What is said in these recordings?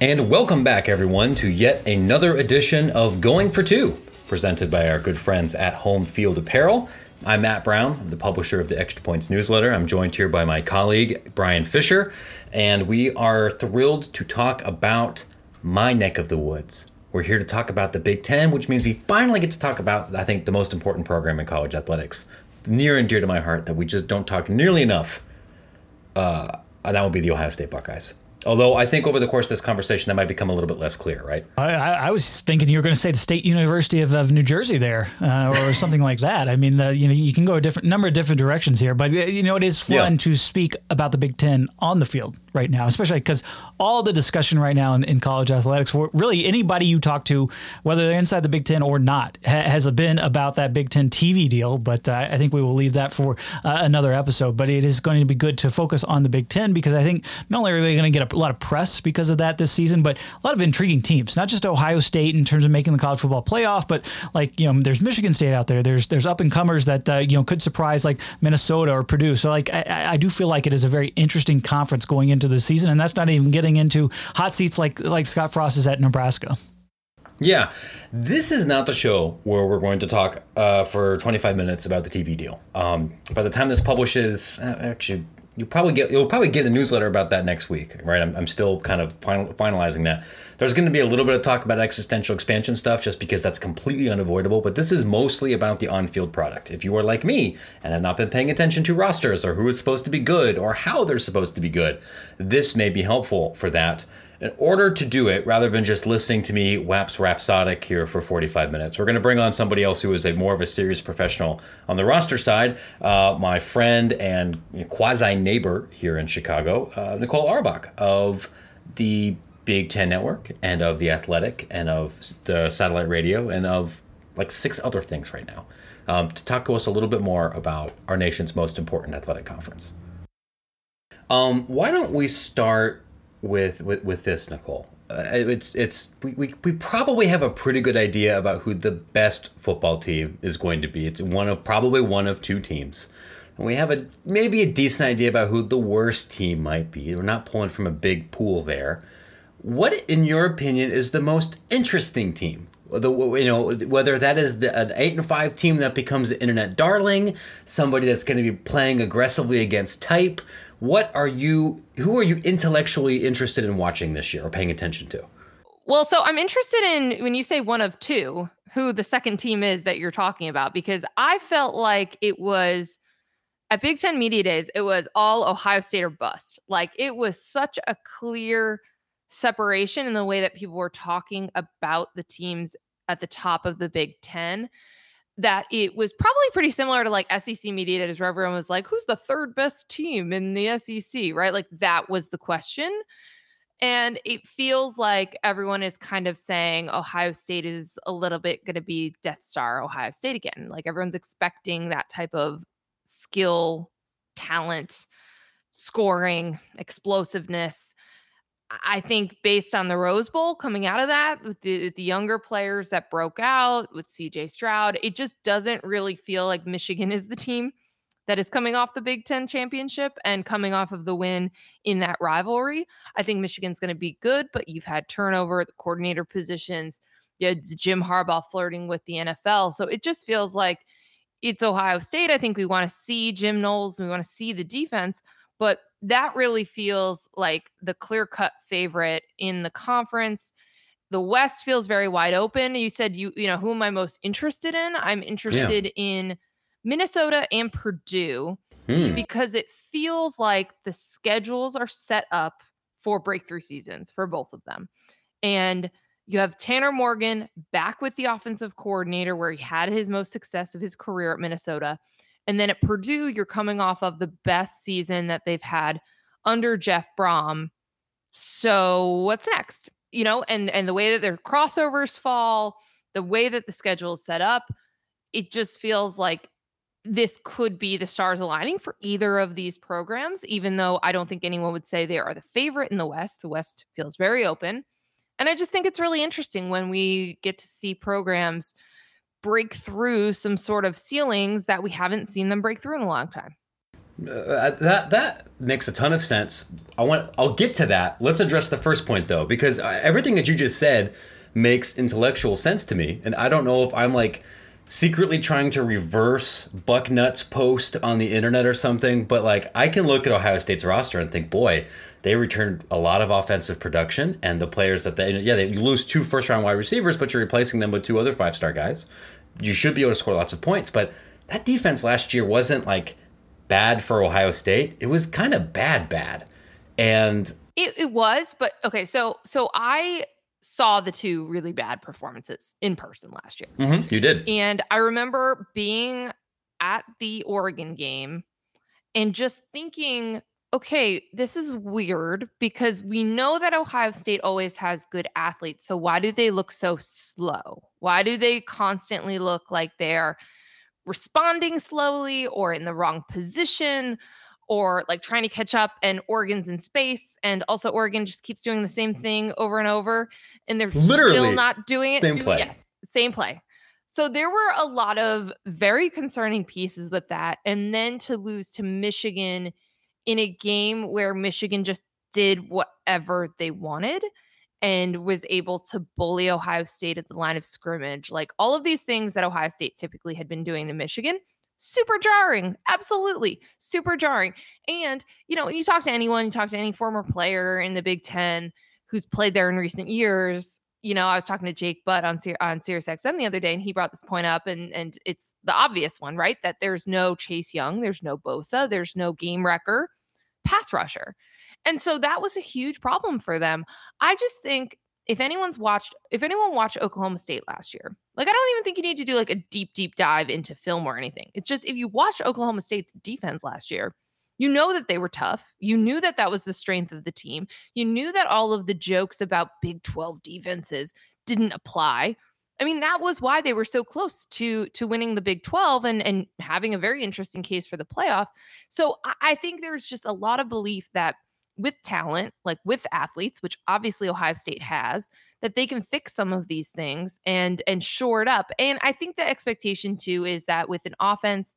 And welcome back, everyone, to yet another edition of Going for Two, presented by our good friends at Home Field Apparel. I'm Matt Brown, I'm the publisher of the Extra Points newsletter. I'm joined here by my colleague, Brian Fisher, and we are thrilled to talk about my neck of the woods. We're here to talk about the Big Ten, which means we finally get to talk about, I think, the most important program in college athletics, near and dear to my heart, that we just don't talk nearly enough, and that would be the Ohio State Buckeyes. Although I think over the course of this conversation, that might become a little bit less clear, right? I was thinking you were going to say the State University of New Jersey there, or something like that. I mean, you can go a number of different directions here, but it is fun to speak about the Big Ten on the field right now, especially because all the discussion right now in college athletics, really anybody you talk to, whether they're inside the Big Ten or not, has been about that Big Ten TV deal. But I think we will leave that for another episode. But it is going to be good to focus on the Big Ten because I think not only are they going to get a lot of press because of that this season, but a lot of intriguing teams, not just Ohio State in terms of making the college football playoff, but there's Michigan State out there. There's up and comers that, could surprise like Minnesota or Purdue. So I do feel like it is a very interesting conference going into the season. And that's not even getting into hot seats like Scott Frost is at Nebraska. Yeah. This is not the show where we're going to talk for 25 minutes about the TV deal. By the time this publishes, actually, You'll probably get a newsletter about that next week, right? I'm still kind of finalizing that. There's going to be a little bit of talk about existential expansion stuff just because that's completely unavoidable, but this is mostly about the on-field product. If you are like me and have not been paying attention to rosters or who is supposed to be good or how they're supposed to be good, this may be helpful for that. In order to do it, rather than just listening to me wax rhapsodic here for 45 minutes, we're going to bring on somebody else who is more of a serious professional on the roster side, my friend and quasi-neighbor here in Chicago, Nicole Auerbach of the Big Ten Network and of The Athletic and of the satellite radio and of like six other things right now, to talk to us a little bit more about our nation's most important athletic conference. Why don't we start with this, Nicole? We probably have a pretty good idea about who the best football team is going to be. It's probably one of two teams, and we have maybe a decent idea about who the worst team might be. We're not pulling from a big pool there. What, in your opinion, is the most interesting team? Whether that is an 8-5 team that becomes an internet darling, somebody that's going to be playing aggressively against type. Who are you intellectually interested in watching this year or paying attention to? Well, so I'm interested in, when you say one of two, who the second team is that you're talking about, because I felt like it was at Big Ten Media Days, it was all Ohio State or bust. Like it was such a clear separation in the way that people were talking about the teams at the top of the Big Ten, that it was probably pretty similar to like SEC media that is where everyone was like, who's the third best team in the SEC, right? Like that was the question. And it feels like everyone is kind of saying Ohio State is a little bit going to be Death Star Ohio State again. Like everyone's expecting that type of skill, talent, scoring, explosiveness. I think based on the Rose Bowl coming out of that, with the younger players that broke out with CJ Stroud, it just doesn't really feel like Michigan is the team that is coming off the Big Ten championship and coming off of the win in that rivalry. I think Michigan's going to be good, but you've had turnover at the coordinator positions. You had Jim Harbaugh flirting with the NFL. So it just feels like it's Ohio State. I think we want to see Jim Knowles. We want to see the defense, but that really feels like the clear-cut favorite in the conference. The West feels very wide open. You said, who am I most interested in? I'm interested in Minnesota and Purdue because it feels like the schedules are set up for breakthrough seasons for both of them. And you have Tanner Morgan back with the offensive coordinator where he had his most success of his career at Minnesota. And then at Purdue, you're coming off of the best season that they've had under Jeff Brom. So what's next? And the way that their crossovers fall, the way that the schedule is set up, it just feels like this could be the stars aligning for either of these programs, even though I don't think anyone would say they are the favorite in the West. The West feels very open. And I just think it's really interesting when we get to see programs break through some sort of ceilings that we haven't seen them break through in a long time. That makes a ton of sense. I'll get to that. Let's address the first point, though, because everything that you just said makes intellectual sense to me. And I don't know if I'm like secretly trying to reverse Bucknut's post on the internet or something, but like I can look at Ohio State's roster and think, boy, they returned a lot of offensive production, and the players that they lose 2 first-round wide receivers, but you're replacing them with 2 other 5-star guys. You should be able to score lots of points, but that defense last year wasn't like bad for Ohio State. It was kind of bad, and it was. But okay, so I saw the 2 really bad performances in person last year. Mm-hmm, you did, and I remember being at the Oregon game and just thinking, okay, this is weird because we know that Ohio State always has good athletes. So why do they look so slow? Why do they constantly look like they're responding slowly or in the wrong position or like trying to catch up, and Oregon's in space? And also Oregon just keeps doing the same thing over and over, and they're literally still not doing it. Same play. Yes, same play. So there were a lot of very concerning pieces with that. And then to lose to Michigan in a game where Michigan just did whatever they wanted and was able to bully Ohio State at the line of scrimmage. Like all of these things that Ohio State typically had been doing to Michigan, super jarring. Absolutely. Super jarring. And, you know, when you talk to anyone, you talk to any former player in the Big Ten who's played there in recent years, you know, I was talking to Jake Butt on Sirius XM the other day, and he brought this point up, and it's the obvious one, right? That there's no Chase Young, there's no Bosa, there's no game wrecker, pass rusher. And so that was a huge problem for them. I just think if anyone watched Oklahoma State last year, like I don't even think you need to do like a deep dive into film or anything. It's just if you watched Oklahoma State's defense last year, you know that they were tough. You knew that that was the strength of the team. You knew that all of the jokes about Big 12 defenses didn't apply. I mean, that was why they were so close to winning the Big 12 and having a very interesting case for the playoff. So I think there's just a lot of belief that with talent, like with athletes, which obviously Ohio State has, that they can fix some of these things and shore it up. And I think the expectation, too, is that with an offense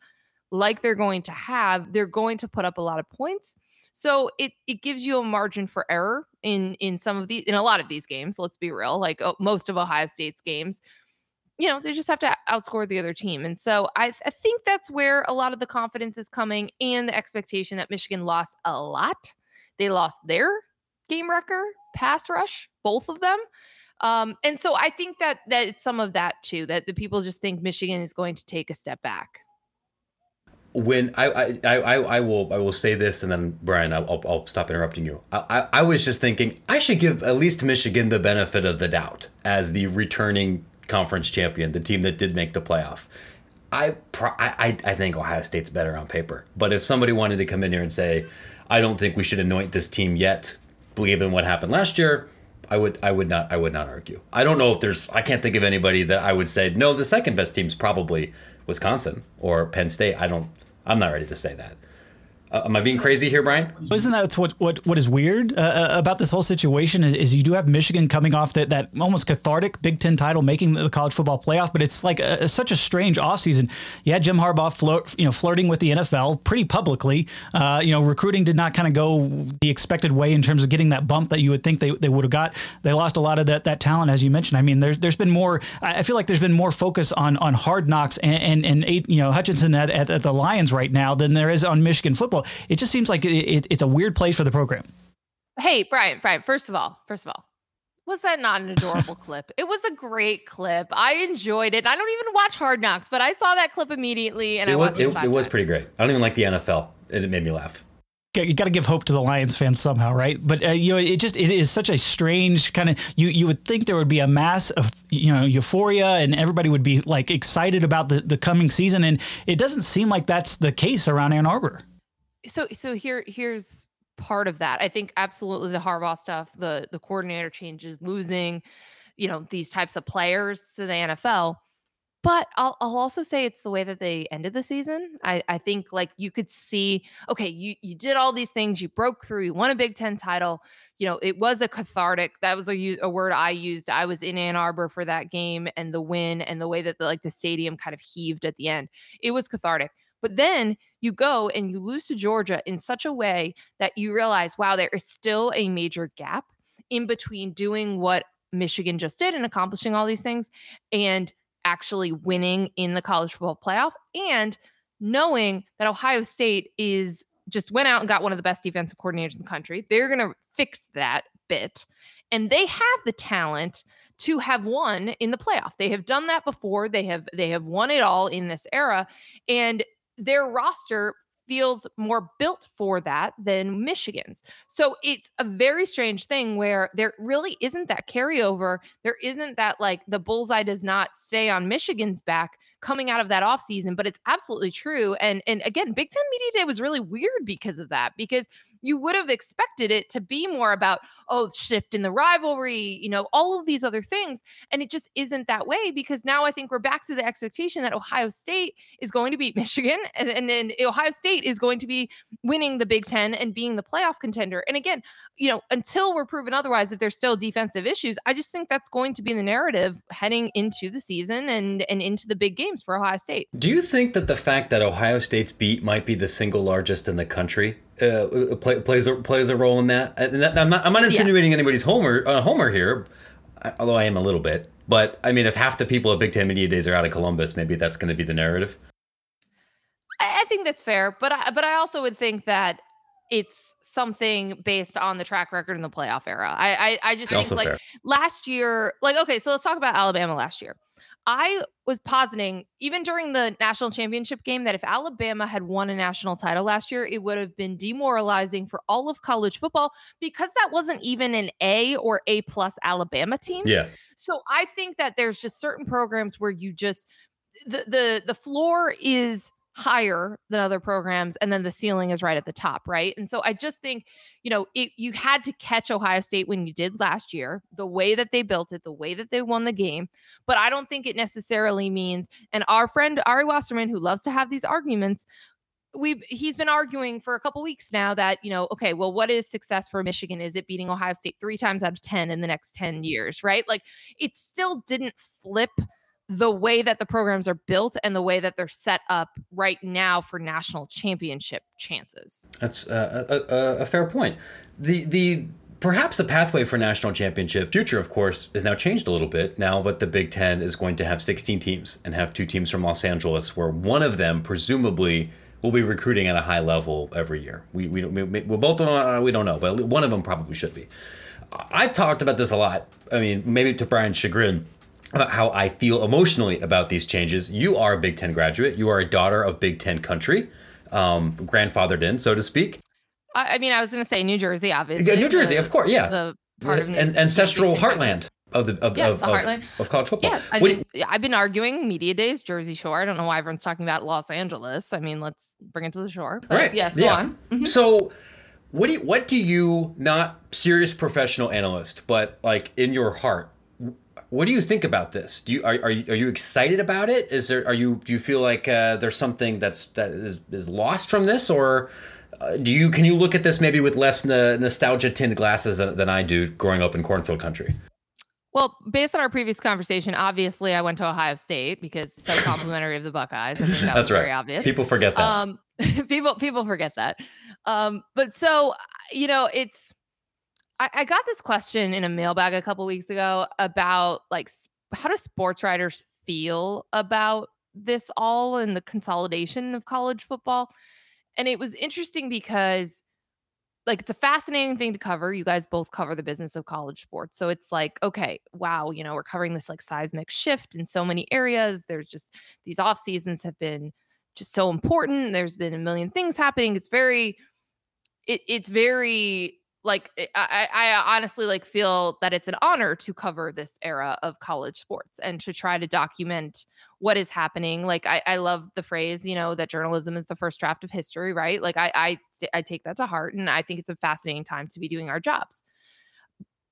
like they're going to have, they're going to put up a lot of points. So it gives you a margin for error in some of these, in a lot of these games, let's be real, like most of Ohio State's games, you know, they just have to outscore the other team. And so I think that's where a lot of the confidence is coming, and the expectation that Michigan lost a lot. They lost their game wrecker, pass rush, both of them. And so I think that it's some of that too, that the people just think Michigan is going to take a step back. When I will say this, and then Brian, I'll stop interrupting you. I was just thinking I should give at least Michigan the benefit of the doubt as the returning conference champion, the team that did make the playoff. I think Ohio State's better on paper, but if somebody wanted to come in here and say, I don't think we should anoint this team yet, given what happened last year, I would not argue. I don't know if I can't think of anybody that I would say no. The second best team's probably Wisconsin or Penn State. I'm not ready to say that. Am I being crazy here, Brian? Isn't that what is weird about this whole situation is you do have Michigan coming off that almost cathartic Big Ten title, making the college football playoff, but it's like such a strange offseason. You had Jim Harbaugh flirting with the NFL pretty publicly. Recruiting did not kind of go the expected way in terms of getting that bump that you would think they would have got. They lost a lot of that talent, as you mentioned. I mean, there's been more. I feel like there's been more focus on hard knocks and Hutchinson at the Lions right now than there is on Michigan football. It just seems like it's a weird place for the program. Hey, Brian, first of all, was that not an adorable clip? It was a great clip. I enjoyed it. I don't even watch Hard Knocks, but I saw that clip immediately, and it was pretty great. I don't even like the NFL, and it made me laugh. You got to give hope to the Lions fans somehow, right? But it is such a strange kind of. You would think there would be a mass of euphoria, and everybody would be like excited about the coming season, and it doesn't seem like that's the case around Ann Arbor. So here's part of that. I think absolutely the Harbaugh stuff, the coordinator changes, losing, these types of players to the NFL. But I'll also say it's the way that they ended the season. I think like you could see, okay, you did all these things, you broke through, you won a Big Ten title. It was a cathartic. That was a word I used. I was in Ann Arbor for that game and the win, and the way that the stadium kind of heaved at the end. It was cathartic. But then you go and you lose to Georgia in such a way that you realize, wow, there is still a major gap in between doing what Michigan just did and accomplishing all these things and actually winning in the college football playoff, and knowing that Ohio State is just went out and got one of the best defensive coordinators in the country. They're going to fix that bit. And they have the talent to have won in the playoff. They have done that before. They have won it all in this era. And their roster feels more built for that than Michigan's. So it's a very strange thing where there really isn't that carryover. There isn't that, like, the bullseye does not stay on Michigan's back coming out of that offseason, but it's absolutely true. And again, Big Ten Media Day was really weird because of that, because you would have expected it to be more about, oh, shift in the rivalry, you know, all of these other things. And it just isn't that way, because now I think we're back to the expectation that Ohio State is going to beat Michigan, and then Ohio State is going to be winning the Big Ten and being the playoff contender. And again, you know, until we're proven otherwise, if there's still defensive issues, I just think that's going to be the narrative heading into the season and into the big games for Ohio State. Do you think that the fact that Ohio State's beat might be the single largest in the country plays a role in that? And I'm not insinuating anybody's homer here, although I am a little bit. But I mean, if half the people at Big Ten Media Days are out of Columbus, maybe that's going to be the narrative. I think that's fair, but I also would think that it's something based on the track record in the playoff era. I just think, like, fair. Last year, like, okay, so let's talk about Alabama last year. I was positing, even during the national championship game, that if Alabama had won a national title last year, it would have been demoralizing for all of college football, because that wasn't even an A or A+ Alabama team. Yeah. So I think that there's just certain programs where you just, the floor is higher than other programs, and then the ceiling is right at the top, right? And so I just think, you know, you had to catch Ohio State when you did last year, the way that they built it, the way that they won the game. But I don't think it necessarily means, and our friend Ari Wasserman, who loves to have these arguments, he's been arguing for a couple weeks now that, you know, okay, well, what is success for Michigan? Is it beating Ohio State 3 times out of 10 in the next 10 years, right? Like, it still didn't flip the way that the programs are built and the way that they're set up right now for national championship chances. That's a fair point. Perhaps the pathway for national championship future, of course, is now changed a little bit now that the Big Ten is going to have 16 teams and have 2 teams from Los Angeles, where one of them presumably will be recruiting at a high level every year. We don't know, but one of them probably should be. I've talked about this a lot. I mean, maybe to Brian's chagrin, about how I feel emotionally about these changes. You are a Big Ten graduate. You are a daughter of Big Ten country, grandfathered in, so to speak. I mean, I was going to say New Jersey, obviously. Yeah, New Jersey, of course, yeah. Ancestral heartland of college football. Yeah, I mean, I've been arguing Media Days, Jersey Shore. I don't know why everyone's talking about Los Angeles. I mean, let's bring it to the shore. But right. Yes, yeah. Go on. Mm-hmm. So what do you, not serious professional analyst, but like in your heart, what do you think about this? Are you excited about it? Do you feel like there's something that is lost from this, or can you look at this maybe with less nostalgia tinted glasses than I do, growing up in cornfield country? Well, based on our previous conversation, obviously I went to Ohio State because it's so complimentary of the Buckeyes. I think that's right. Very obvious. People forget that. People forget that. But so, you know, it's. I got this question in a mailbag a couple weeks ago about, like, how do sports writers feel about this all and the consolidation of college football? And it was interesting because, like, it's a fascinating thing to cover. You guys both cover the business of college sports. So it's like, okay, wow, you know, we're covering this, like, seismic shift in so many areas. There's just these off seasons have been just so important. There's been a million things happening. It's very like, I honestly, like, feel that it's an honor to cover this era of college sports and to try to document what is happening. Like, I love the phrase, you know, that journalism is the first draft of history, right? Like, I take that to heart, and I think it's a fascinating time to be doing our jobs.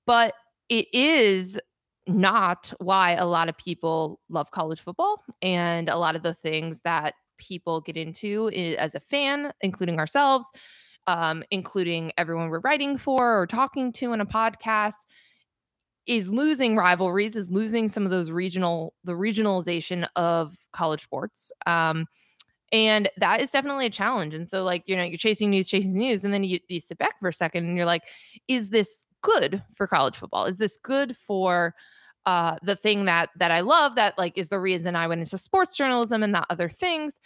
But it is not why a lot of people love college football, and a lot of the things that people get into as a fan, including ourselves, including everyone we're writing for or talking to in a podcast, is losing rivalries, is losing some of the regionalization of college sports. And that is definitely a challenge. And so, like, you know, you're chasing news. And then you sit back for a second and you're like, is this good for college football? Is this good for the thing that I love, that like is the reason I went into sports journalism and not other things?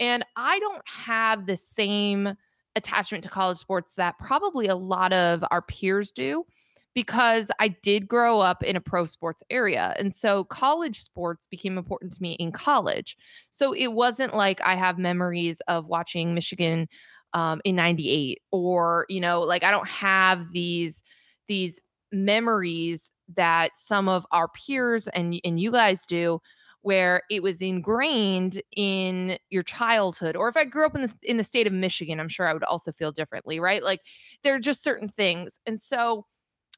And I don't have the same attachment to college sports that probably a lot of our peers do, because I did grow up in a pro sports area. And so college sports became important to me in college. So it wasn't like I have memories of watching Michigan in 98, or, you know, like I don't have these memories that some of our peers and you guys do, where it was ingrained in your childhood. Or if I grew up in the state of Michigan, I'm sure I would also feel differently, right? Like there are just certain things. And so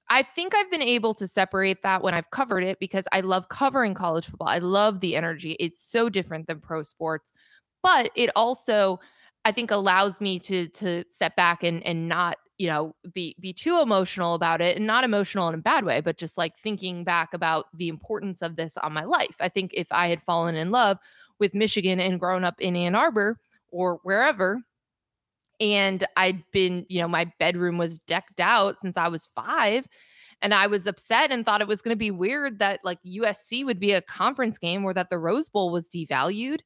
I think I've been able to separate that when I've covered it, because I love covering college football. I love the energy. It's so different than pro sports, but it also, I think, allows me to step back and not, you know, be too emotional about it, and not emotional in a bad way, but just like thinking back about the importance of this on my life. I think if I had fallen in love with Michigan and grown up in Ann Arbor or wherever, and I'd been, you know, my bedroom was decked out since I was 5, and I was upset and thought it was going to be weird that like USC would be a conference game, or that the Rose Bowl was devalued,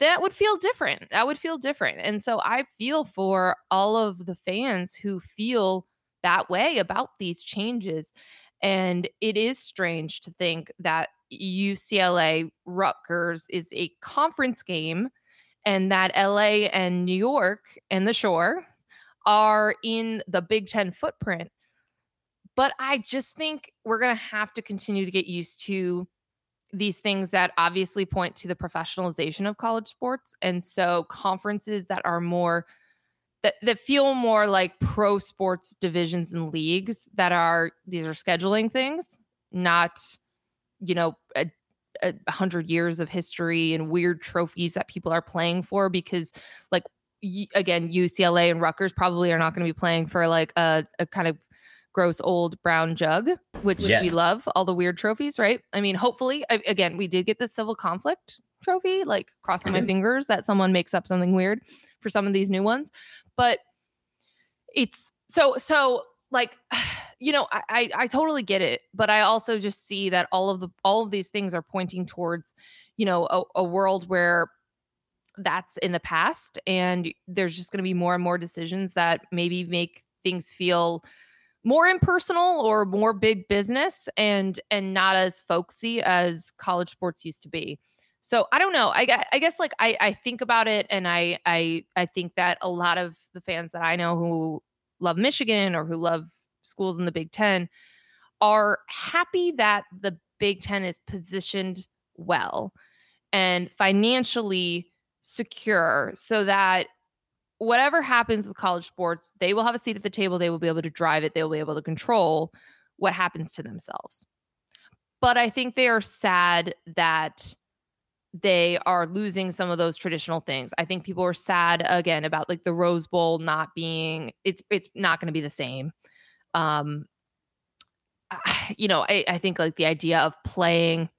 that would feel different. That would feel different. And so I feel for all of the fans who feel that way about these changes. And it is strange to think that UCLA Rutgers is a conference game, and that LA and New York and the Shore are in the Big Ten footprint. But I just think we're going to have to continue to get used to these things that obviously point to the professionalization of college sports. And so conferences that are more, that feel more like pro sports divisions and leagues, that are, these are scheduling things, not, you know, 100 years of history and weird trophies that people are playing for, because like, again, UCLA and Rutgers probably are not going to be playing for like a kind of gross old brown jug, which we love all the weird trophies, right? I mean, hopefully, again, we did get the civil conflict trophy, like crossing my fingers that someone makes up something weird for some of these new ones. But it's so like, you know, I totally get it, but I also just see that all of these things are pointing towards, you know, a world where that's in the past, and there's just going to be more and more decisions that maybe make things feel more impersonal or more big business, and not as folksy as college sports used to be. So I don't know. I guess like I think about it, and I think that a lot of the fans that I know who love Michigan or who love schools in the Big Ten are happy that the Big Ten is positioned well and financially secure, so that whatever happens with college sports, they will have a seat at the table. They will be able to drive it. They will be able to control what happens to themselves. But I think they are sad that they are losing some of those traditional things. I think people are sad, again, about like the Rose Bowl not being, it's not going to be the same. You know, I think like the idea of playing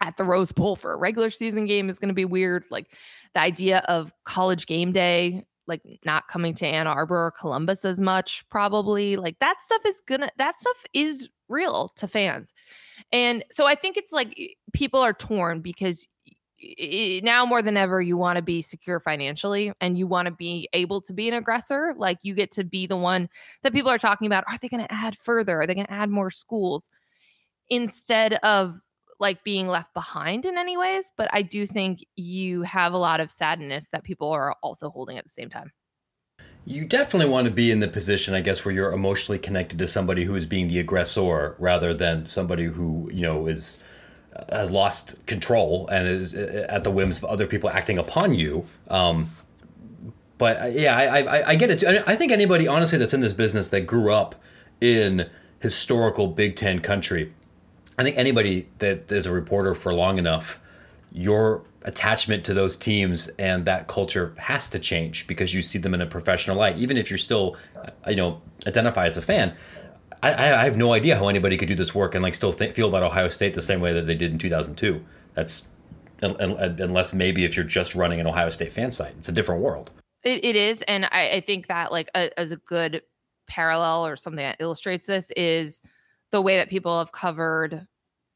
at the Rose Bowl for a regular season game is going to be weird. Like the idea of College game day, like not coming to Ann Arbor or Columbus as much, probably, like that stuff is real to fans. And so I think it's like people are torn, because now more than ever, you want to be secure financially, and you want to be able to be an aggressor. Like you get to be the one that people are talking about. Are they going to add further? Are they going to add more schools, instead of like being left behind in any ways? But I do think you have a lot of sadness that people are also holding at the same time. You definitely want to be in the position, I guess, where you're emotionally connected to somebody who is being the aggressor, rather than somebody who, you know, has lost control and is at the whims of other people acting upon you. But yeah, I get it too. I think anybody, honestly, that's in this business that grew up in historical Big Ten country, I think anybody that is a reporter for long enough, your attachment to those teams and that culture has to change, because you see them in a professional light. Even if you're still, you know, identify as a fan, I have no idea how anybody could do this work and like still feel about Ohio State the same way that they did in 2002. That's unless maybe if you're just running an Ohio State fan site. It's a different world. It is, and I think that like as a good parallel or something that illustrates this is the way that people have covered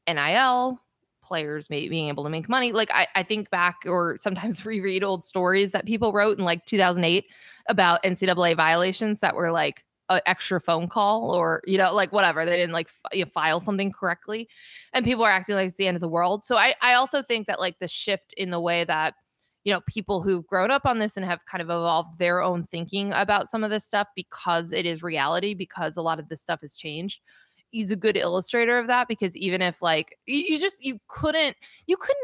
NIL, players maybe being able to make money. Like I think back or sometimes reread old stories that people wrote in like 2008 about NCAA violations that were like an extra phone call or, you know, like whatever. They didn't like file something correctly. And people are acting like it's the end of the world. So I also think that like the shift in the way that, you know, people who've grown up on this and have kind of evolved their own thinking about some of this stuff because it is reality, because a lot of this stuff has changed. He's a good illustrator of that, because even if like you couldn't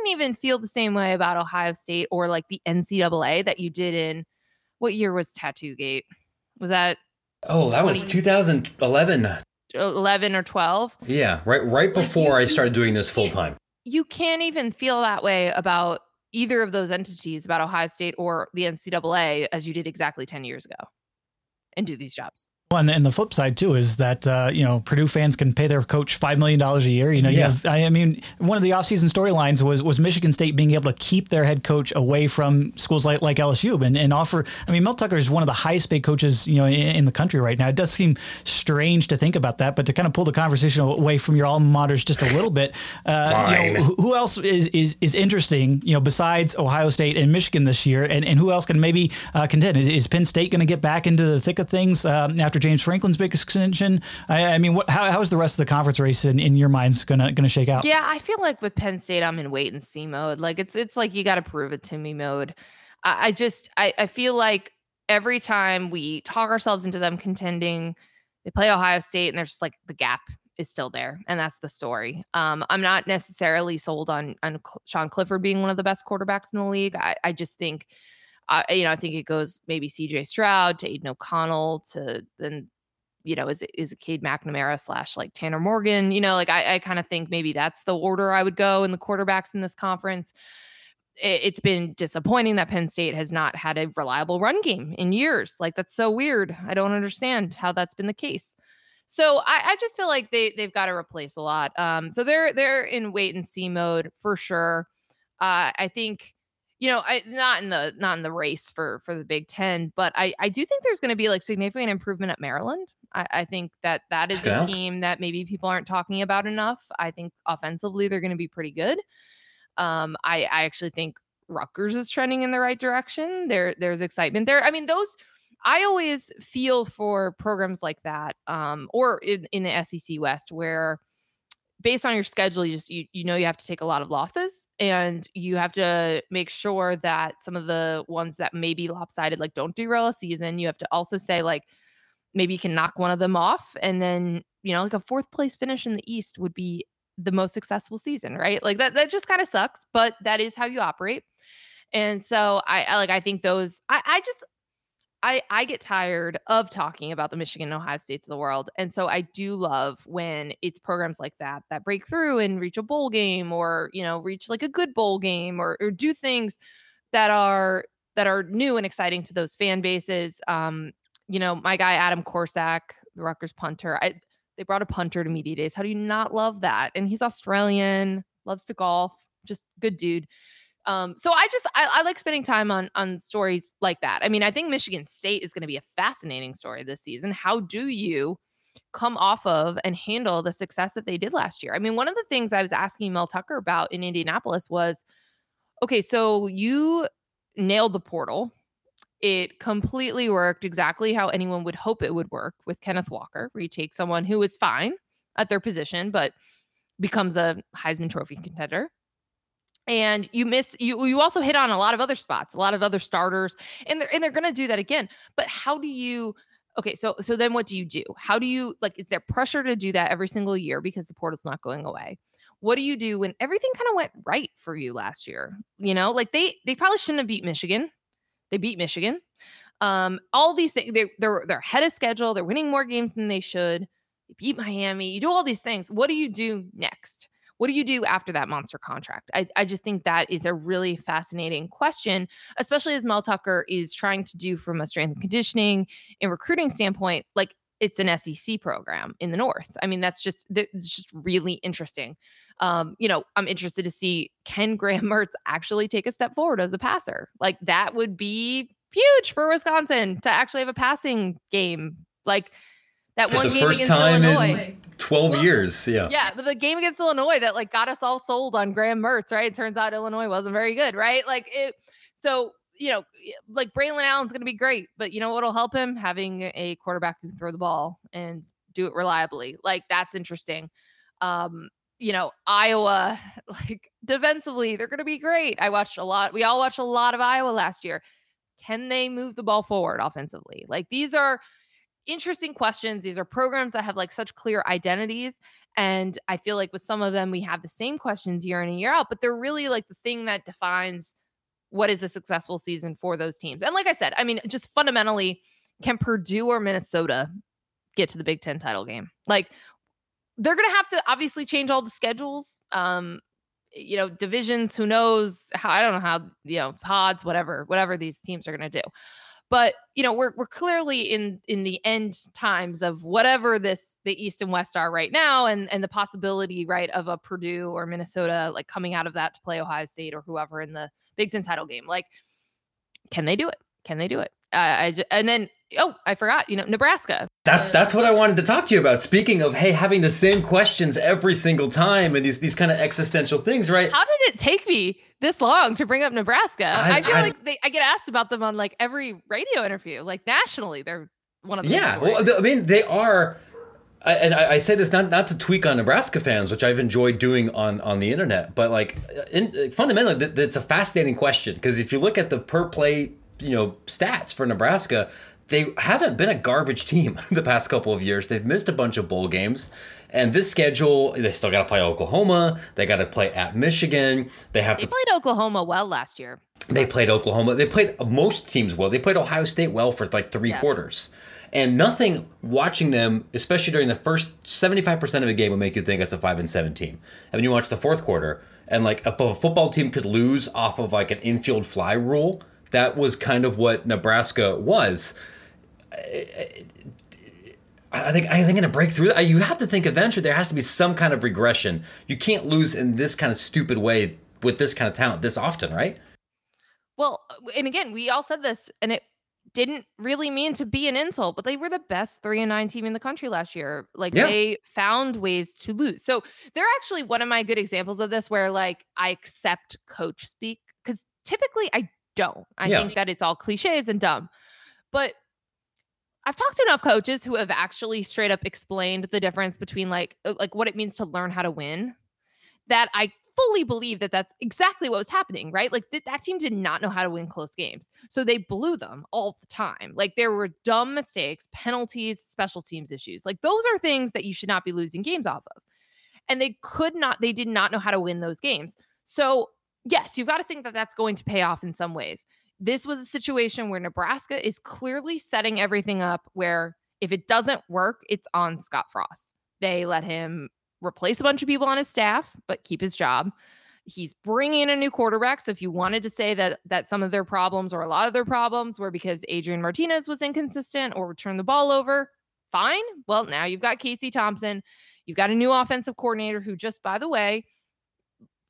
even feel the same way about Ohio State or like the NCAA that you did in what year was Tattoo Gate? Was that? Oh, that was 2011. 11 or 12. Yeah. Right before I started doing this full time. You can't even feel that way about either of those entities, about Ohio State or the NCAA, as you did exactly 10 years ago and do these jobs. Well, and the flip side, too, is that, you know, Purdue fans can pay their coach $5 million a year. You know, yeah. One of the offseason storylines was Michigan State being able to keep their head coach away from schools like LSU and offer. I mean, Mel Tucker is one of the highest paid coaches, you know, in the country right now. It does seem strange to think about that, but to kind of pull the conversation away from your alma maters just a little bit. You know, who else is interesting, you know, besides Ohio State and Michigan this year? And who else can maybe contend? Is Penn State going to get back into the thick of things after James Franklin's big extension? How is the rest of the conference race in your minds gonna shake out? Yeah, I feel like with Penn State, I'm in wait and see mode. Like it's like you got to prove it to me mode. I feel like every time we talk ourselves into them contending, they play Ohio State, and they're just like the gap is still there, and that's the story. I'm not necessarily sold on Sean Clifford being one of the best quarterbacks in the league. I just think. I think it goes maybe CJ Stroud to Aiden O'Connell to then, you know, is it Cade McNamara / Tanner Morgan? You know, like I kind of think maybe that's the order I would go in the quarterbacks in this conference. It's been disappointing that Penn State has not had a reliable run game in years. Like that's so weird. I don't understand how that's been the case. So I just feel like they've got to replace a lot. So they're in wait and see mode for sure. I think. You know, not in the race for the Big Ten, but I do think there's going to be like significant improvement at Maryland. I think that is a team that maybe people aren't talking about enough. I think offensively they're going to be pretty good. I actually think Rutgers is trending in the right direction. There's excitement there. I mean, I always feel for programs like that, or in the SEC West where. Based on your schedule, you know you have to take a lot of losses, and you have to make sure that some of the ones that may be lopsided, like don't derail a season. You have to also say like maybe you can knock one of them off, and then you know like a fourth place finish in the East would be the most successful season, right? Like that just kind of sucks, but that is how you operate. And so I get tired of talking about the Michigan and Ohio States of the world. And so I do love when it's programs like that break through and reach a bowl game or, you know, reach like a good bowl game or do things that are new and exciting to those fan bases. You know, my guy, Adam Korsak, the Rutgers punter, they brought a punter to media days. How do you not love that? And he's Australian, loves to golf, just good dude. So I like spending time on stories like that. I mean, I think Michigan State is going to be a fascinating story this season. How do you come off of and handle the success that they did last year? I mean, one of the things I was asking Mel Tucker about in Indianapolis was, okay, so you nailed the portal. It completely worked exactly how anyone would hope it would work with Kenneth Walker, where you take someone who is fine at their position, but becomes a Heisman Trophy contender. And you also hit on a lot of other spots, a lot of other starters, and they're going to do that again. But how do you, okay, so then what do? How do you, like, is there pressure to do that every single year because the portal's not going away? What do you do when everything kind of went right for you last year? You know, like they probably shouldn't have beat Michigan. They beat Michigan. All these things, they're ahead of schedule. They're winning more games than they should. They beat Miami. You do all these things. What do you do next? What do you do after that monster contract? I just think that is a really fascinating question, especially as Mel Tucker is trying to do from a strength and conditioning and recruiting standpoint. Like it's an SEC program in the North. I mean, it's just really interesting. I'm interested to see, can Graham Mertz actually take a step forward as a passer? Like, that would be huge for Wisconsin to actually have a passing game. Like, that one game against Illinois. 12 years. Yeah. Yeah. But the game against Illinois that like got us all sold on Graham Mertz, right? It turns out Illinois wasn't very good, right? So Braylon Allen's going to be great, but you know what'll help him? Having a quarterback who can throw the ball and do it reliably. Like, that's interesting. Iowa, like, defensively, they're going to be great. I watched a lot. We all watched a lot of Iowa last year. Can they move the ball forward offensively? Like, these are interesting questions. These are programs that have like such clear identities. And I feel like with some of them, we have the same questions year in and year out, but they're really like the thing that defines what is a successful season for those teams. And like I said, I mean, just fundamentally, can Purdue or Minnesota get to the Big Ten title game? Like, they're going to have to obviously change all the schedules, divisions, who knows how, I don't know how, pods, whatever these teams are going to do. But, we're clearly in the end times of whatever the East and West are right now, and the possibility, right, of a Purdue or Minnesota, like, coming out of that to play Ohio State or whoever in the Big Ten title game. Like, can they do it? I forgot, Nebraska. That's what I wanted to talk to you about. Speaking of, hey, having the same questions every single time and these kind of existential things, right? How did it take me this long to bring up Nebraska? I get asked about them on like every radio interview, like nationally. They're one of the yeah. Well, I mean, they are. And I say this not to tweak on Nebraska fans, which I've enjoyed doing on the internet, but like fundamentally, it's a fascinating question, because if you look at the per play, stats for Nebraska, they haven't been a garbage team the past couple of years. They've missed a bunch of bowl games. And this schedule, they still got to play Oklahoma. They got to play at Michigan. They played Oklahoma well last year. They played Oklahoma. They played most teams well. They played Ohio State well for like three quarters. And nothing watching them, especially during the first 75% of a game, will make you think it's a 5-7 team. And when you watch the fourth quarter, and like if a football team could lose off of like an infield fly rule, that was kind of what Nebraska was. I think in a breakthrough, you have to think eventually there has to be some kind of regression. You can't lose in this kind of stupid way with this kind of talent this often, right? Well, and again, we all said this, and it didn't really mean to be an insult, but they were the best 3-9 team in the country last year. Like, they found ways to lose. So they're actually one of my good examples of this, where like I accept coach speak, because typically I don't. I think that it's all cliches and dumb, but I've talked to enough coaches who have actually straight up explained the difference between like what it means to learn how to win, that I fully believe that that's exactly what was happening, right? Like that team did not know how to win close games. So they blew them all the time. Like, there were dumb mistakes, penalties, special teams issues. Like, those are things that you should not be losing games off of. And they did not know how to win those games. So yes, you've got to think that that's going to pay off in some ways. This was a situation where Nebraska is clearly setting everything up where if it doesn't work, it's on Scott Frost. They let him replace a bunch of people on his staff, but keep his job. He's bringing in a new quarterback. So if you wanted to say that some of their problems, or a lot of their problems, were because Adrian Martinez was inconsistent or would turn the ball over, fine. Well, now you've got Casey Thompson. You've got a new offensive coordinator who, just by the way,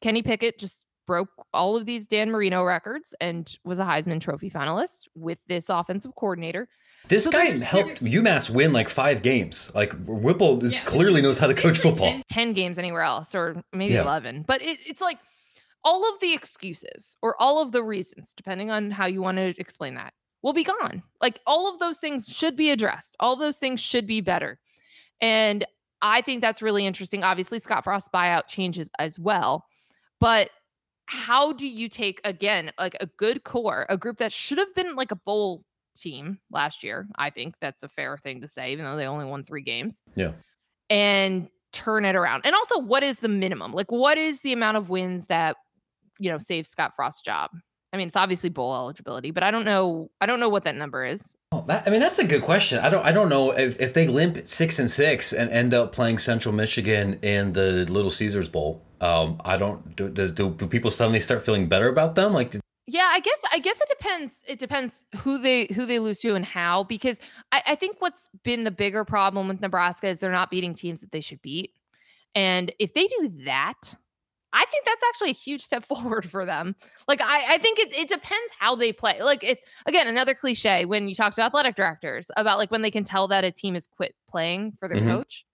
Kenny Pickett just broke all of these Dan Marino records and was a Heisman Trophy finalist with this offensive coordinator. This guy helped UMass win like 5 games. Like, Whipple clearly knows how to coach football. 10 games anywhere else, or maybe 11. But it's like all of the excuses, or all of the reasons, depending on how you want to explain that, will be gone. Like, all of those things should be addressed. All of those things should be better. And I think that's really interesting. Obviously, Scott Frost's buyout changes as well. But how do you take, again, like a good core, a group that should have been like a bowl team last year? I think that's a fair thing to say, even though they only won 3 games. Yeah. And turn it around. And also, what is the minimum? Like, what is the amount of wins that, save Scott Frost's job? I mean, it's obviously bowl eligibility, but I don't know what that number is. Oh, that's a good question. I don't know if they limp 6-6 and end up playing Central Michigan in the Little Caesars Bowl. I don't. Do people suddenly start feeling better about them? Like, Yeah, I guess it depends. It depends who they lose to and how, because I think what's been the bigger problem with Nebraska is they're not beating teams that they should beat. And if they do that, I think that's actually a huge step forward for them. Like, I think it depends how they play. Like, it, again, another cliche when you talk to athletic directors about like when they can tell that a team has quit playing for their coach.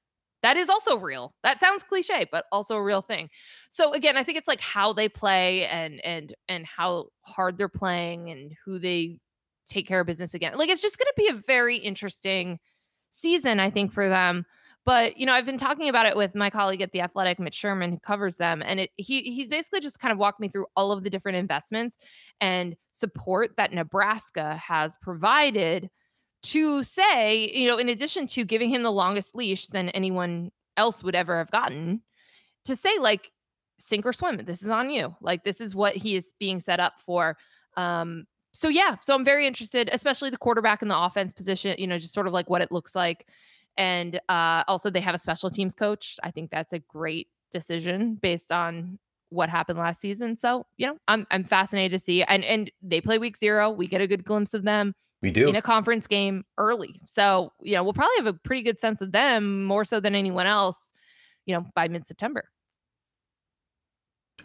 That is also real. That sounds cliche, but also a real thing. So again, I think it's like how they play and how hard they're playing and who they take care of business again. Like, it's just going to be a very interesting season, I think, for them. But, you know, I've been talking about it with my colleague at The Athletic, Mitch Sherman, who covers them. And he's basically just kind of walked me through all of the different investments and support that Nebraska has provided to say, you know, in addition to giving him the longest leash than anyone else would ever have gotten, to say, like, sink or swim, this is on you. Like, this is what he is being set up for. So, yeah, so I'm very interested, especially the quarterback and the offense position, you know, just sort of like what it looks like. And also they have a special teams coach. I think that's a great decision based on what happened last season. So, you know, I'm fascinated to see. And they play week 0. We get a good glimpse of them. We do. In a conference game early. So, you know, we'll probably have a pretty good sense of them more so than anyone else, you know, by mid-September.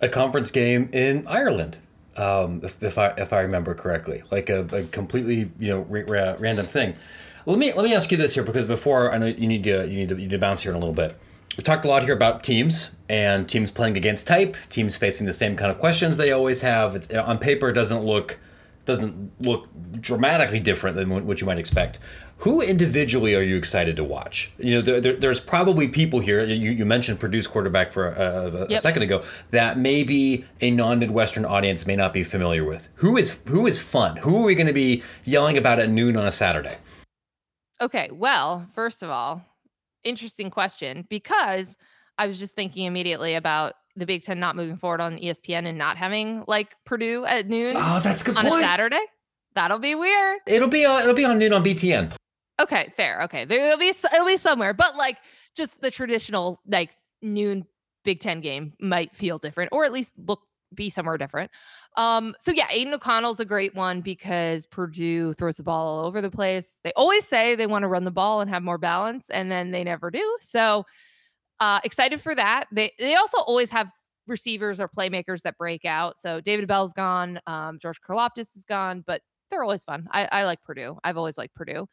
A conference game in Ireland, if I remember correctly, like a completely, you know, random thing. Let me ask you this here, because before, I know you need to bounce here in a little bit. We talked a lot here about teams and teams playing against type, teams facing the same kind of questions they always have. It's, on paper, it doesn't look dramatically different than what you might expect. Who individually are you excited to watch? You know, there's probably people here. You mentioned Purdue's quarterback for a second ago that maybe a non-Midwestern audience may not be familiar with. Who is fun? Who are we going to be yelling about at noon on a Saturday? Okay, well, first of all, interesting question, because I was just thinking immediately about the Big Ten not moving forward on ESPN and not having like Purdue at noon. Oh, that's a good point. On a Saturday. That'll be weird. It'll be on noon on BTN. Okay, fair. Okay, it'll be somewhere, but like just the traditional like noon Big Ten game might feel different, or at least be somewhere different. So yeah, Aiden O'Connell's a great one because Purdue throws the ball all over the place. They always say they want to run the ball and have more balance, and then they never do. So excited for that. They also always have receivers or playmakers that break out. So David Bell's gone. George Karlaftis is gone, but they're always fun. I like Purdue. I've always liked Purdue.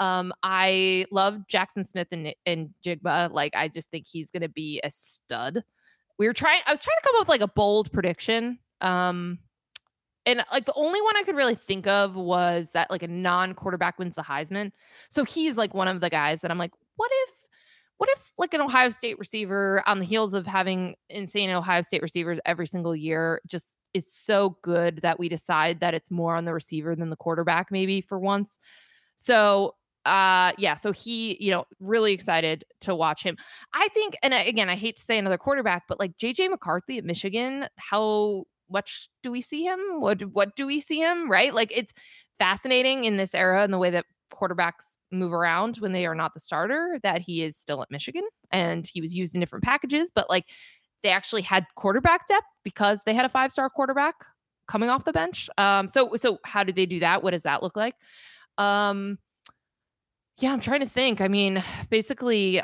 I love Jackson Smith and Jigba. Like, I just think he's going to be a stud. I was trying to come up with like a bold prediction. And like the only one I could really think of was that like a non-quarterback wins the Heisman. So he's like one of the guys that I'm like, what if like an Ohio State receiver, on the heels of having insane Ohio State receivers every single year, just is so good that we decide that it's more on the receiver than the quarterback maybe for once. So so he, you know, really excited to watch him. I think, and again, I hate to say another quarterback, but like JJ McCarthy at Michigan, how much do we see him? What do we see him? Right? Like, it's fascinating in this era and the way that quarterbacks move around when they are not the starter, that he is still at Michigan and he was used in different packages, but like they actually had quarterback depth because they had a 5-star quarterback coming off the bench. So how did they do that? What does that look like? Yeah, I'm trying to think. I mean, basically, you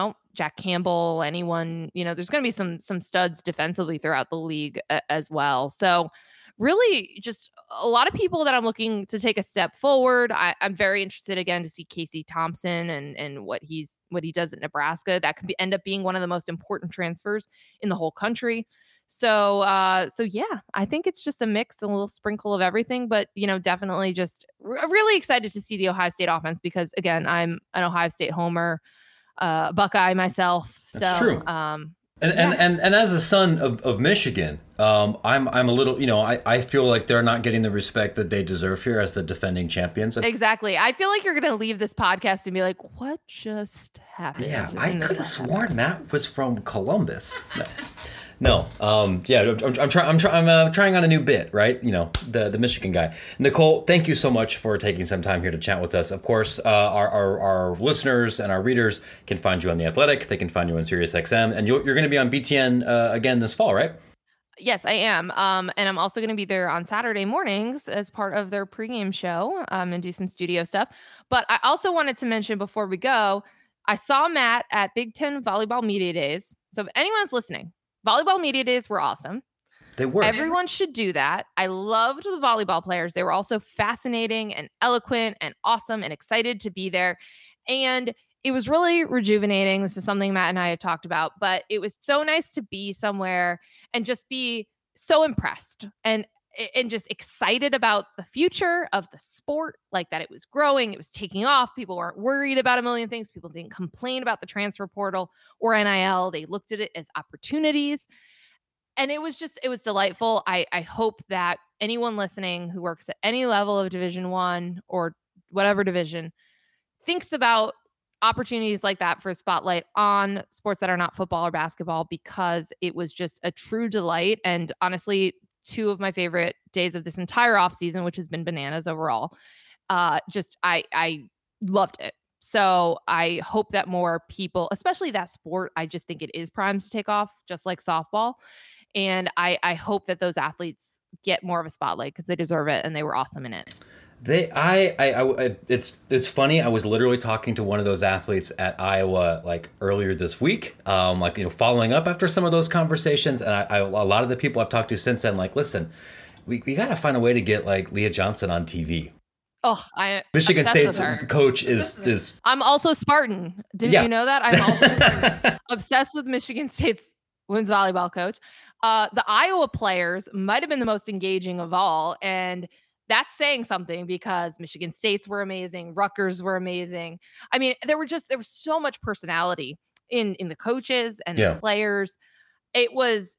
know, Jack Campbell, anyone, you know, there's going to be some studs defensively throughout the league as well. So really just a lot of people that I'm looking to take a step forward. I'm very interested again to see Casey Thompson and what he does at Nebraska. That could end up being one of the most important transfers in the whole country. So yeah, I think it's just a mix, a little sprinkle of everything, but, you know, definitely just really excited to see the Ohio State offense, because again, I'm an Ohio State homer, Buckeye myself. That's true. And as a son of Michigan, I'm a little, you know, I feel like they're not getting the respect that they deserve here as the defending champions. Exactly. I feel like you're going to leave this podcast and be like, what just happened? Yeah, I could have sworn Matt was from Columbus. No. I'm trying on a new bit, right? You know, the Michigan guy. Nicole, thank you so much for taking some time here to chat with us. Of course, our listeners and our readers can find you on The Athletic. They can find you on Sirius XM, and you're going to be on BTN again this fall, right? Yes, I am. And I'm also going to be there on Saturday mornings as part of their pregame show and do some studio stuff. But I also wanted to mention before we go, I saw Matt at Big Ten Volleyball Media Days. So if anyone's listening, Volleyball Media Days were awesome. They were. Everyone should do that. I loved the volleyball players. They were also fascinating and eloquent and awesome and excited to be there. And it was really rejuvenating. This is something Matt and I have talked about, but it was so nice to be somewhere and just be so impressed and just excited about the future of the sport, like that it was growing, it was taking off. People weren't worried about a million things. People didn't complain about the transfer portal or NIL. They looked at it as opportunities. And it was just, it was delightful. I hope that anyone listening who works at any level of Division I or whatever division thinks about opportunities like that for a spotlight on sports that are not football or basketball, because it was just a true delight. And honestly, two of my favorite days of this entire off season, which has been bananas overall. I loved it. So I hope that more people, especially that sport, I just think it is primed to take off just like softball. And I hope that those athletes get more of a spotlight because they deserve it and they were awesome in it. It's funny. I was literally talking to one of those athletes at Iowa like earlier this week, following up after some of those conversations. And I a lot of the people I've talked to since then, like, listen, we got to find a way to get like Leah Johnson on TV. Oh, Michigan State's coach is. I'm also Spartan. Did you know that? I'm also obsessed with Michigan State's women's volleyball coach. The Iowa players might've been the most engaging of all. And that's saying something because Michigan State's were amazing. Rutgers were amazing. I mean, there was so much personality in the coaches and the players. It was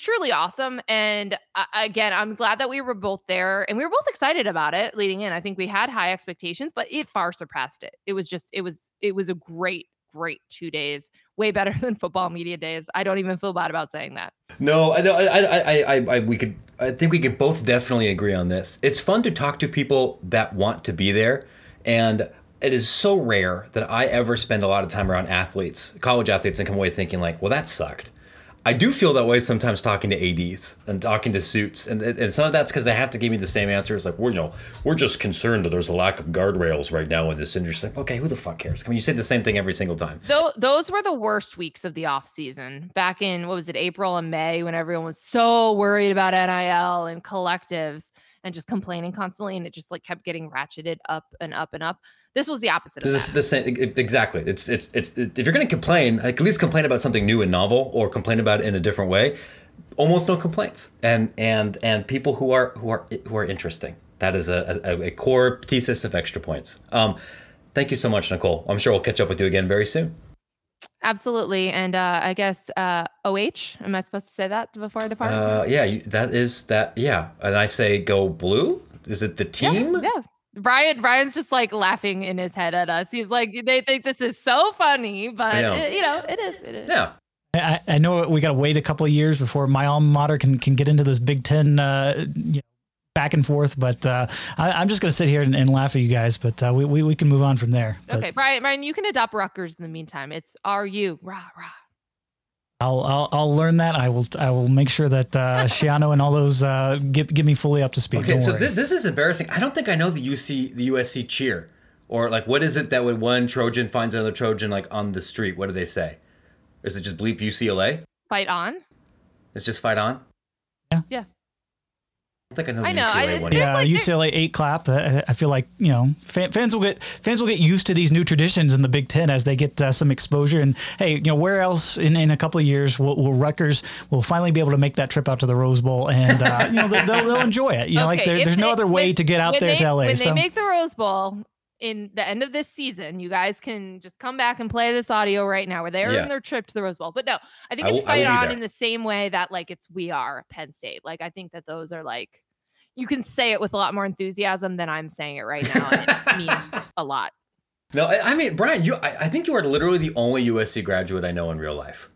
truly awesome. And again, I'm glad that we were both there and we were both excited about it leading in. I think we had high expectations, but it far surpassed it. It was a great 2 days, way better than football media days. I don't even feel bad about saying that. No, I think we could both definitely agree on this. It's fun to talk to people that want to be there, and it is so rare that I ever spend a lot of time around athletes, college athletes, and come away thinking like, well, that sucked. I do feel that way sometimes talking to ADs and talking to suits, and some of that's because they have to give me the same answers. Like, we're just concerned that there's a lack of guardrails right now in this industry. Like, okay, who the fuck cares? I mean, you say the same thing every single time. Those were the worst weeks of the off season back in April and May, when everyone was so worried about NIL and collectives and just complaining constantly, and it just like kept getting ratcheted up and up and up. This was the opposite of that. Exactly. It's if you're going to complain, like, at least complain about something new and novel, or complain about it in a different way. Almost no complaints, and people who are interesting. That is a core thesis of Extra Points. Thank you so much, Nicole. I'm sure we'll catch up with you again very soon. Absolutely, and I guess OH. Am I supposed to say that before I depart? Yeah. And I say go blue. Is it the team? Yeah. Brian's just like laughing in his head at us. He's like, they think this is so funny, but it is. Yeah. I know we got to wait a couple of years before my alma mater can get into this Big Ten back and forth, but I'm just going to sit here and laugh at you guys, but we can move on from there. Okay, but Brian, you can adopt Rutgers in the meantime. It's R-U, rah. I'll learn that. I will make sure that Shiano and all those get me fully up to speed. Okay, don't worry. This is embarrassing. I don't think I know the USC cheer, or like, what is it that when one Trojan finds another Trojan like on the street, what do they say? Is it just bleep UCLA? Fight on. It's just fight on. Yeah. I think I know the UCLA one. Yeah, like UCLA 8 clap. I feel like, fans will get used to these new traditions in the Big Ten as they get some exposure. And hey, where else in a couple of years will Rutgers will finally be able to make that trip out to the Rose Bowl, and they'll enjoy it. There's no other way to get out there to LA. When they make the Rose Bowl in the end of this season, you guys can just come back and play this audio right now where they're on their trip to the Rose Bowl. But no, I think it's fight on in the same way that like we are Penn State. Like, I think that those are like, you can say it with a lot more enthusiasm than I'm saying it right now. And it means a lot. No, I mean, Brian, I think you are literally the only USC graduate I know in real life.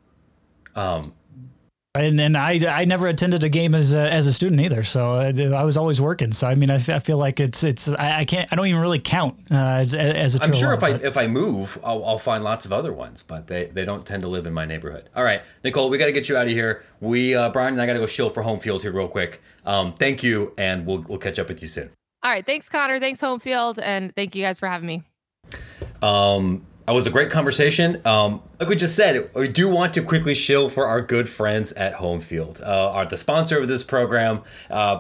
And I never attended a game as a student either, so I was always working. So I mean, I feel like I don't even really count as a. I'm sure if I move, I'll find lots of other ones, but they don't tend to live in my neighborhood. All right, Nicole, we got to get you out of here. We Brian and I got to go shill for Home Field here real quick. Thank you, and we'll catch up with you soon. All right, thanks Connor, thanks Home Field, and thank you guys for having me. It was a great conversation. Like we just said, we do want to quickly shill for our good friends at Home Field, are the sponsor of this program,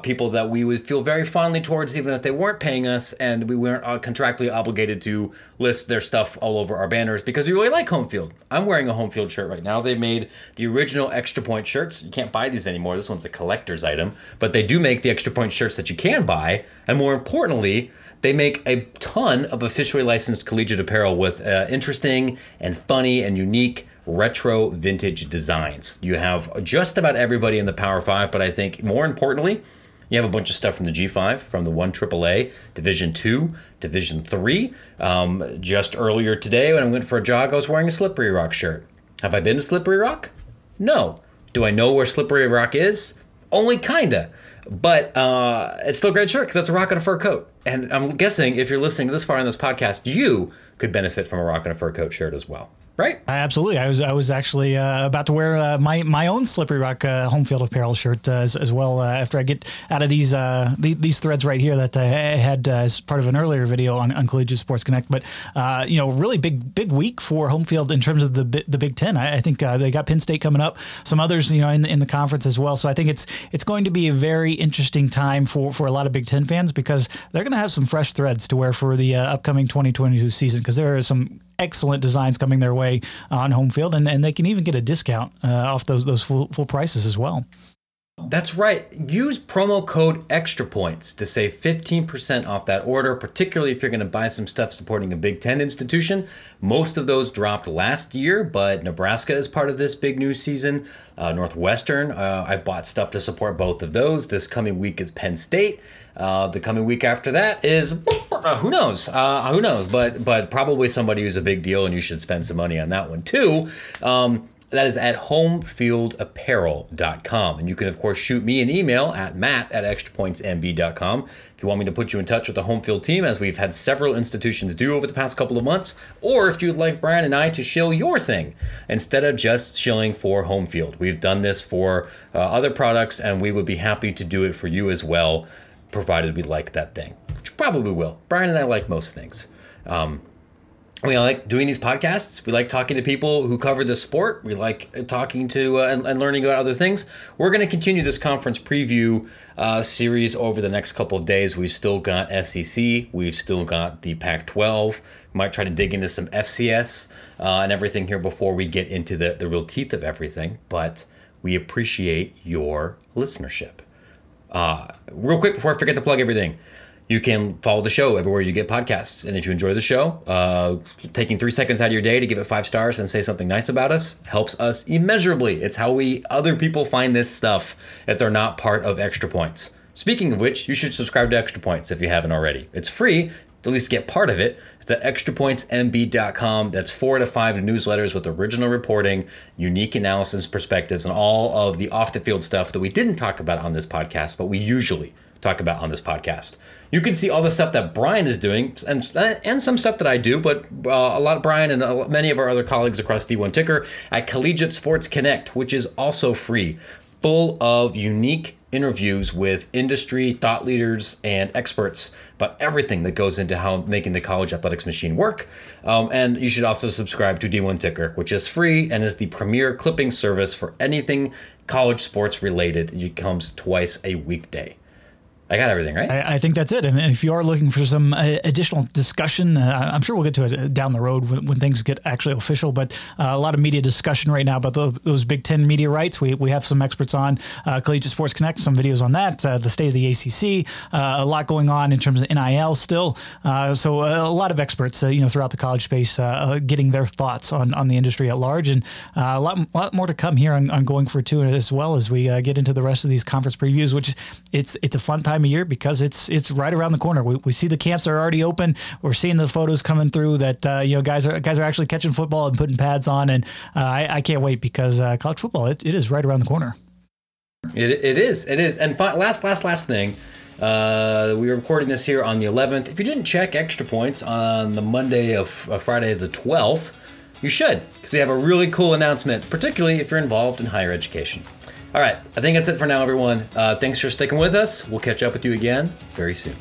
people that we would feel very fondly towards, even if they weren't paying us and we weren't contractually obligated to list their stuff all over our banners, because we really like Home Field. I'm wearing a Home Field shirt right now. They made the original Extra Point shirts. You can't buy these anymore. This one's a collector's item, but they do make the Extra Point shirts that you can buy. And more importantly, they make a ton of officially licensed collegiate apparel with interesting and funny and unique retro vintage designs. You have just about everybody in the Power 5, but I think more importantly, you have a bunch of stuff from the G5, from the 1AAA, Division 2, Division 3. Just earlier today when I went for a jog, I was wearing a Slippery Rock shirt. Have I been to Slippery Rock? No. Do I know where Slippery Rock is? Only kinda. But it's still a great shirt because that's a rock and a fur coat. And I'm guessing if you're listening this far in this podcast, you could benefit from a rock and a fur coat shirt as well, right? Absolutely. I was actually about to wear my own Slippery Rock Home Field Apparel shirt as well after I get out of these threads right here that I had as part of an earlier video on Collegiate Sports Connect. But really big week for Home Field in terms of the Big Ten. I think they got Penn State coming up, some others in the conference as well. So I think it's going to be a very interesting time for a lot of Big Ten fans because they're going to have some fresh threads to wear for the upcoming 2022 season because there are some excellent designs coming their way on Home Field, and they can even get a discount off those full prices as well. That's right. Use promo code Extra Points to save 15% off that order, particularly if you're going to buy some stuff supporting a Big Ten institution. Most of those dropped last year, but Nebraska is part of this big news season. Northwestern, I bought stuff to support both of those. This coming week is Penn State. The coming week after that is who knows? But probably somebody who's a big deal, and you should spend some money on that one too. That is at homefieldapparel.com. And you can, of course, shoot me an email at matt@extrapointsmb.com. If you want me to put you in touch with the Home Field team, as we've had several institutions do over the past couple of months, or if you'd like Brian and I to shill your thing instead of just shilling for Home Field. We've done this for other products, and we would be happy to do it for you as well, provided we like that thing, which probably will. Brian and I like most things. We like doing these podcasts. We like talking to people who cover the sport. We like talking to and learning about other things. We're going to continue this conference preview series over the next couple of days. We've still got SEC. We've still got the Pac-12. We might try to dig into some FCS and everything here before we get into the real teeth of everything. But we appreciate your listenership. Real quick before I forget to plug everything. You can follow the show everywhere you get podcasts. And if you enjoy the show, taking 3 seconds out of your day to give it 5 stars and say something nice about us helps us immeasurably. It's how other people find this stuff if they're not part of Extra Points. Speaking of which, you should subscribe to Extra Points if you haven't already. It's free to at least get part of it. It's at extrapointsmb.com. That's 4 to 5 newsletters with original reporting, unique analysis perspectives, and all of the off-the-field stuff that we didn't talk about on this podcast, but we usually talk about on this podcast. You can see all the stuff that Brian is doing and some stuff that I do, but a lot of Brian and many of our other colleagues across D1 Ticker at Collegiate Sports Connect, which is also free, full of unique interviews with industry thought leaders and experts about everything that goes into how making the college athletics machine work. And you should also subscribe to D1 Ticker, which is free and is the premier clipping service for anything college sports related. It comes twice a weekday. I got everything, right? I think that's it. And if you are looking for some additional discussion, I'm sure we'll get to it down the road when things get actually official, but a lot of media discussion right now about those Big Ten media rights. We have some experts on Collegiate Sports Connect, some videos on that, the state of the ACC, a lot going on in terms of NIL still. So a lot of experts throughout the college space getting their thoughts on the industry at large, and a lot more to come here on Going for Two, as well as we get into the rest of these conference previews, which it's a fun time of year because it's right around the corner. We see the camps are already open. We're seeing the photos coming through that guys are actually catching football and putting pads on, and I can't wait because college football it is right around the corner. It is. And last thing, we were recording this here on the 11th. If you didn't check Extra Points on the Monday of Friday the 12th, you should, because we have a really cool announcement, particularly if you're involved in higher education. All right, I think that's it for now, everyone. Thanks for sticking with us. We'll catch up with you again very soon.